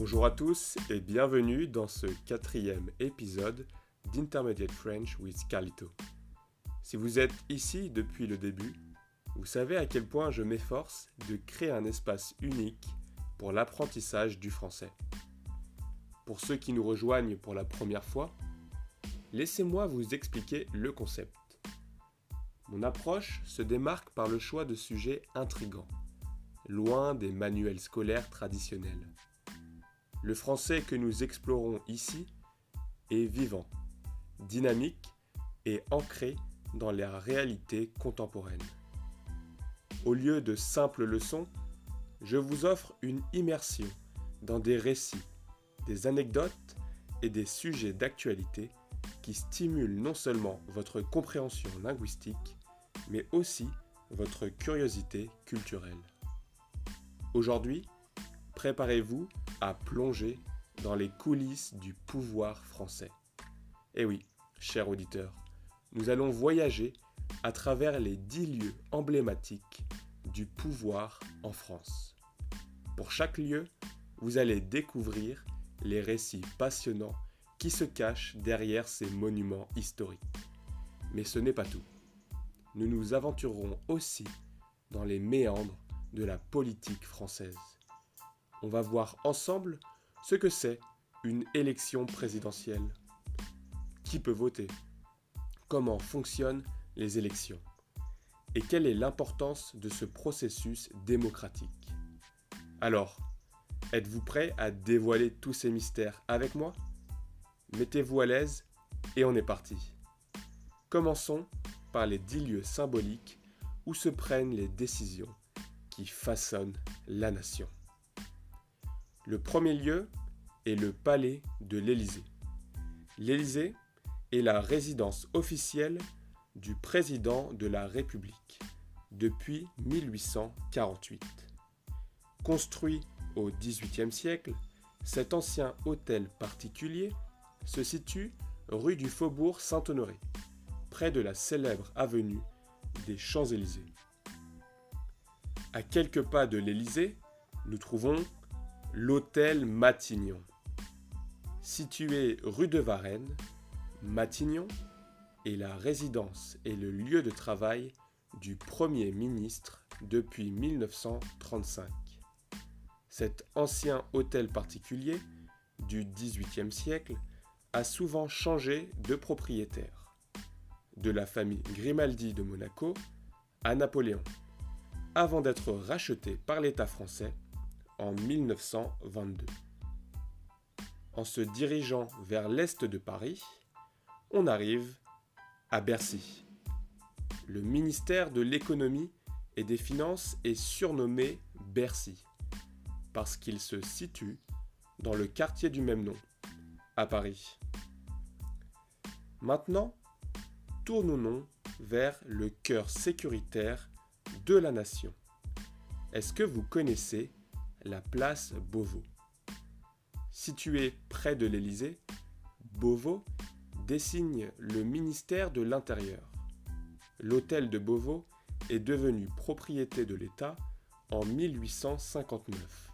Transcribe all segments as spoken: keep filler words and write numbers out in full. Bonjour à tous et bienvenue dans ce quatrième épisode d'Intermediate French with Carlito. Si vous êtes ici depuis le début, vous savez à quel point je m'efforce de créer un espace unique pour l'apprentissage du français. Pour ceux qui nous rejoignent pour la première fois, laissez-moi vous expliquer le concept. Mon approche se démarque par le choix de sujets intrigants, loin des manuels scolaires traditionnels. Le français que nous explorons ici est vivant, dynamique et ancré dans la réalité contemporaine. Au lieu de simples leçons, je vous offre une immersion dans des récits, des anecdotes et des sujets d'actualité qui stimulent non seulement votre compréhension linguistique, mais aussi votre curiosité culturelle. Aujourd'hui, préparez-vous à plonger dans les coulisses du pouvoir français. Et oui, chers auditeurs, nous allons voyager à travers les dix lieux emblématiques du pouvoir en France. Pour chaque lieu, vous allez découvrir les récits passionnants qui se cachent derrière ces monuments historiques. Mais ce n'est pas tout. Nous nous aventurerons aussi dans les méandres de la politique française. On va voir ensemble ce que c'est une élection présidentielle. Qui peut voter? Comment fonctionnent les élections? Et quelle est l'importance de ce processus démocratique? Alors, êtes-vous prêt à dévoiler tous ces mystères avec moi? Mettez-vous à l'aise et on est parti. Commençons par les dix lieux symboliques où se prennent les décisions qui façonnent la nation. Le premier lieu est le palais de l'Élysée. L'Élysée est la résidence officielle du président de la République depuis mille huit cent quarante-huit. Construit au dix-huitième siècle, cet ancien hôtel particulier se situe rue du Faubourg Saint-Honoré, près de la célèbre avenue des Champs-Élysées. À quelques pas de l'Élysée, nous trouvons l'hôtel Matignon. Situé rue de Varennes, Matignon est la résidence et le lieu de travail du Premier ministre depuis mille neuf cent trente-cinq. Cet ancien hôtel particulier du dix-huitième siècle a souvent changé de propriétaire, de la famille Grimaldi de Monaco à Napoléon, avant d'être racheté par l'État français en mille neuf cent vingt-deux. En se dirigeant vers l'est de Paris, on arrive à Bercy. Le ministère de l'économie et des finances est surnommé Bercy parce qu'il se situe dans le quartier du même nom, à Paris. Maintenant, tournons-nous vers le cœur sécuritaire de la nation. Est-ce que vous connaissez la place Beauvau? Située près de l'Élysée, Beauvau désigne le ministère de l'Intérieur. L'hôtel de Beauvau est devenu propriété de l'État en mille huit cent cinquante-neuf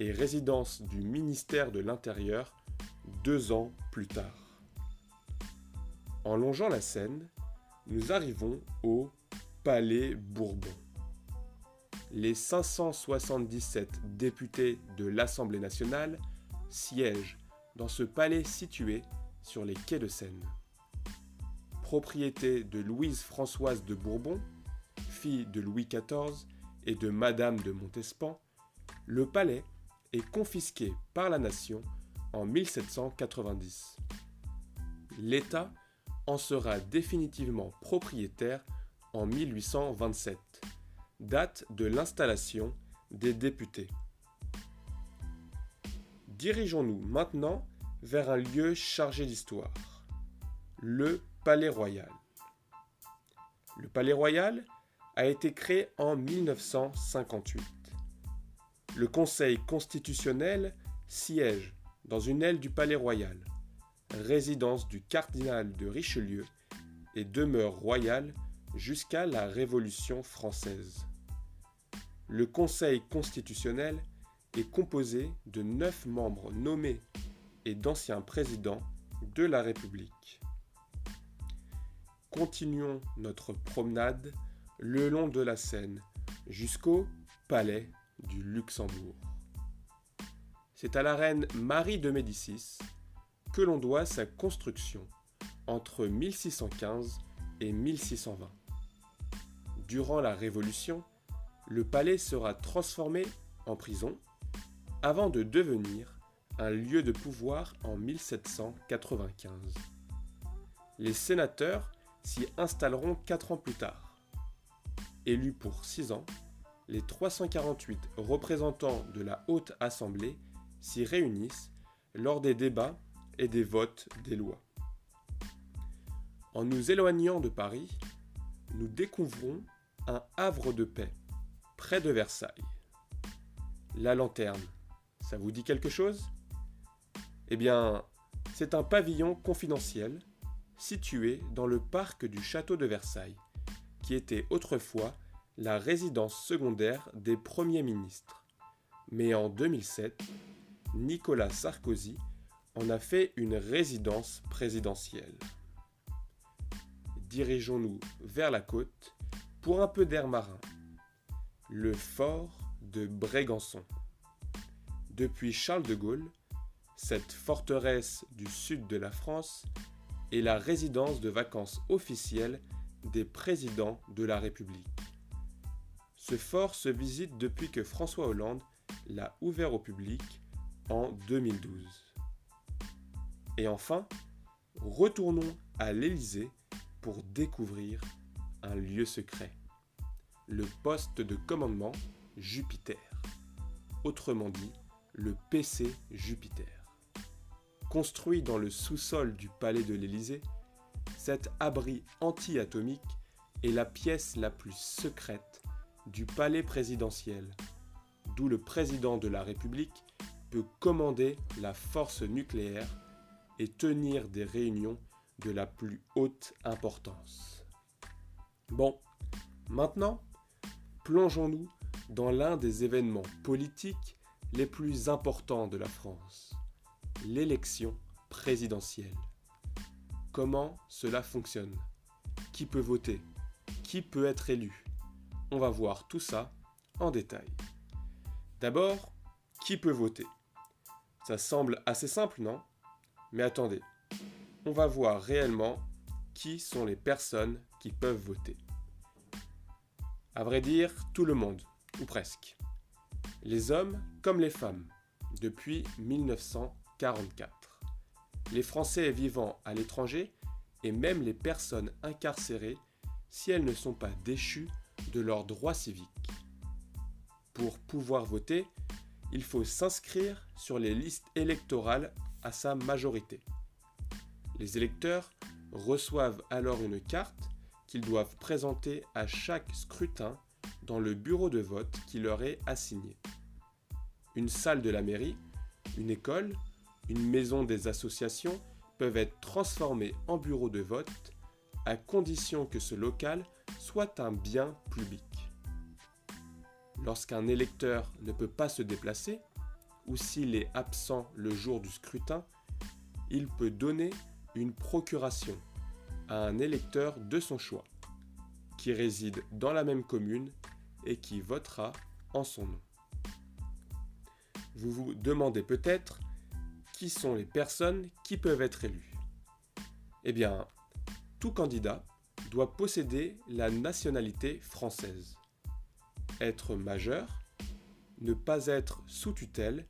et résidence du ministère de l'Intérieur deux ans plus tard. En longeant la Seine, nous arrivons au Palais Bourbon. Les cinq cent soixante-dix-sept députés de l'Assemblée nationale siègent dans ce palais situé sur les quais de Seine. Propriété de Louise-Françoise de Bourbon, fille de Louis quatorze et de Madame de Montespan, le palais est confisqué par la nation en mille sept cent quatre-vingt-dix. L'État en sera définitivement propriétaire en mille huit cent vingt-sept. Date de l'installation des députés. Dirigeons-nous maintenant vers un lieu chargé d'histoire, le Palais Royal. Le Palais Royal a été créé en mille neuf cent cinquante-huit. Le Conseil constitutionnel siège dans une aile du Palais Royal, résidence du cardinal de Richelieu et demeure royale jusqu'à la Révolution française. Le Conseil constitutionnel est composé de neuf membres nommés et d'anciens présidents de la République. Continuons notre promenade le long de la Seine jusqu'au palais du Luxembourg. C'est à la reine Marie de Médicis que l'on doit sa construction entre mille six cent quinze et mille six cent vingt. Durant la Révolution, le palais sera transformé en prison avant de devenir un lieu de pouvoir en mille sept cent quatre-vingt-quinze. Les sénateurs s'y installeront quatre ans plus tard. Élus pour six ans, les trois cent quarante-huit représentants de la Haute Assemblée s'y réunissent lors des débats et des votes des lois. En nous éloignant de Paris, nous découvrons un havre de paix, près de Versailles. La lanterne, ça vous dit quelque chose ? Eh bien, c'est un pavillon confidentiel situé dans le parc du château de Versailles, qui était autrefois la résidence secondaire des premiers ministres. Mais en deux mille sept, Nicolas Sarkozy en a fait une résidence présidentielle. Dirigeons-nous vers la côte pour un peu d'air marin. Le fort de Brégançon. Depuis Charles de Gaulle, cette forteresse du sud de la France est la résidence de vacances officielle des présidents de la République. Ce fort se visite depuis que François Hollande l'a ouvert au public en deux mille douze. Et enfin, retournons à l'Élysée pour découvrir un lieu secret, le poste de commandement Jupiter, autrement dit le P C Jupiter. Construit dans le sous-sol du palais de l'Élysée, cet abri anti-atomique est la pièce la plus secrète du palais présidentiel, d'où le président de la République peut commander la force nucléaire et tenir des réunions de la plus haute importance. Bon, maintenant, plongeons-nous dans l'un des événements politiques les plus importants de la France. L'élection présidentielle. Comment cela fonctionne ? Qui peut voter ? Qui peut être élu ? On va voir tout ça en détail. D'abord, qui peut voter ? Ça semble assez simple, non ? Mais attendez, on va voir réellement qui sont les personnes qui peuvent voter. À vrai dire, tout le monde, ou presque. Les hommes comme les femmes, depuis mille neuf cent quarante-quatre. Les Français vivant à l'étranger et même les personnes incarcérées si elles ne sont pas déchues de leurs droits civiques. Pour pouvoir voter, il faut s'inscrire sur les listes électorales à sa majorité. Les électeurs reçoivent alors une carte qu'ils doivent présenter à chaque scrutin dans le bureau de vote qui leur est assigné. Une salle de la mairie, une école, une maison des associations peuvent être transformées en bureau de vote à condition que ce local soit un bien public. Lorsqu'un électeur ne peut pas se déplacer ou s'il est absent le jour du scrutin, il peut donner une procuration à un électeur de son choix qui réside dans la même commune et qui votera en son nom. Vous vous demandez peut-être qui sont les personnes qui peuvent être élues. Eh bien, tout candidat doit posséder la nationalité française, être majeur, ne pas être sous tutelle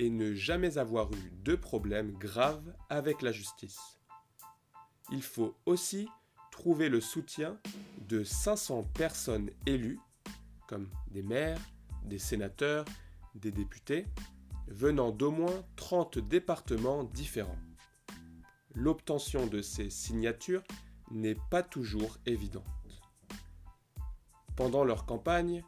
et ne jamais avoir eu de problème grave avec la justice. Il faut aussi trouver le soutien de cinq cents personnes élues, comme des maires, des sénateurs, des députés, venant d'au moins trente départements différents. L'obtention de ces signatures n'est pas toujours évidente. Pendant leur campagne,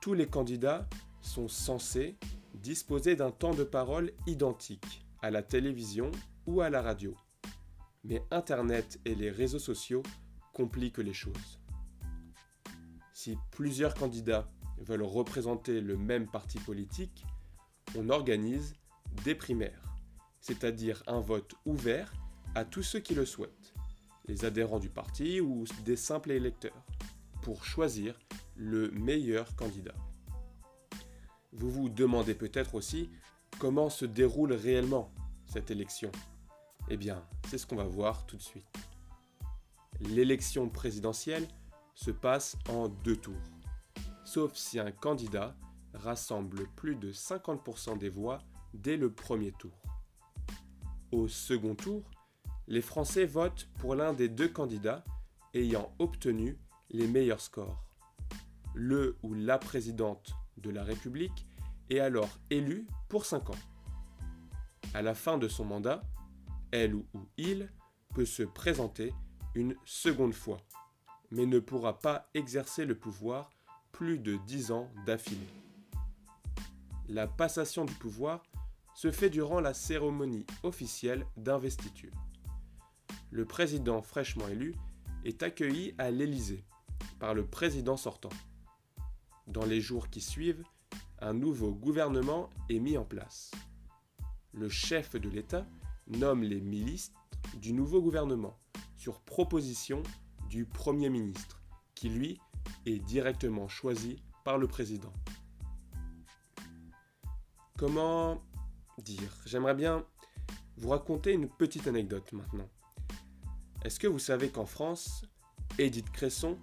tous les candidats sont censés disposer d'un temps de parole identique à la télévision ou à la radio. Mais Internet et les réseaux sociaux compliquent les choses. Si plusieurs candidats veulent représenter le même parti politique, on organise des primaires, c'est-à-dire un vote ouvert à tous ceux qui le souhaitent, les adhérents du parti ou des simples électeurs, pour choisir le meilleur candidat. Vous vous demandez peut-être aussi comment se déroule réellement cette élection. Eh bien, c'est ce qu'on va voir tout de suite. L'élection présidentielle se passe en deux tours, sauf si un candidat rassemble plus de cinquante pour cent des voix dès le premier tour. Au second tour, les Français votent pour l'un des deux candidats ayant obtenu les meilleurs scores. Le ou la présidente de la République est alors élue pour cinq ans. À la fin de son mandat, elle ou il peut se présenter une seconde fois, mais ne pourra pas exercer le pouvoir plus de dix ans d'affilée. La passation du pouvoir se fait durant la cérémonie officielle d'investiture. Le président fraîchement élu est accueilli à l'Élysée par le président sortant. Dans les jours qui suivent, un nouveau gouvernement est mis en place. Le chef de l'État nomme les ministres du nouveau gouvernement sur proposition du Premier ministre, qui lui est directement choisi par le président. Comment dire ? J'aimerais bien vous raconter une petite anecdote maintenant. Est-ce que vous savez qu'en France, Edith Cresson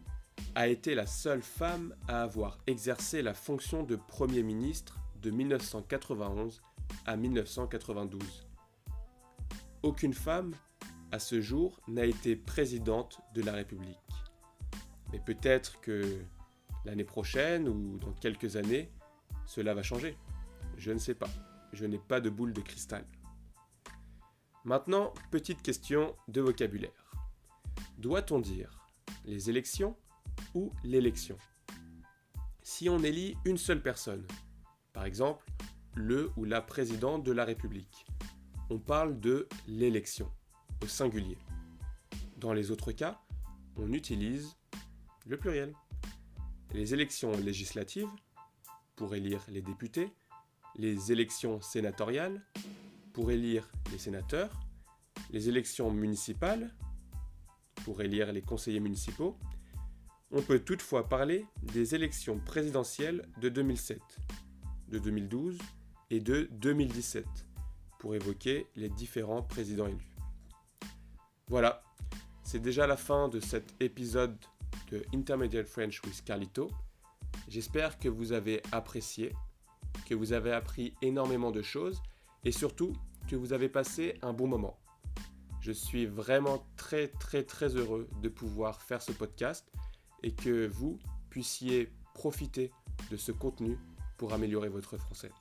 a été la seule femme à avoir exercé la fonction de Premier ministre de mille neuf cent quatre-vingt-onze à mille neuf cent quatre-vingt-douze. Aucune femme, à ce jour, n'a été présidente de la République. Mais peut-être que l'année prochaine ou dans quelques années, cela va changer. Je ne sais pas. Je n'ai pas de boule de cristal. Maintenant, petite question de vocabulaire. Doit-on dire les élections ou l'élection? Si on élit une seule personne, par exemple le ou la présidente de la République, on parle de l'élection, au singulier. Dans les autres cas, on utilise le pluriel. Les élections législatives, pour élire les députés, les élections sénatoriales, pour élire les sénateurs, les élections municipales, pour élire les conseillers municipaux. On peut toutefois parler des élections présidentielles de deux mille sept, de deux mille douze et de deux mille dix-sept, pour évoquer les différents présidents élus. Voilà, c'est déjà la fin de cet épisode de Intermediate French with Carlito. J'espère que vous avez apprécié, que vous avez appris énormément de choses et surtout que vous avez passé un bon moment. Je suis vraiment très très très heureux de pouvoir faire ce podcast et que vous puissiez profiter de ce contenu pour améliorer votre français.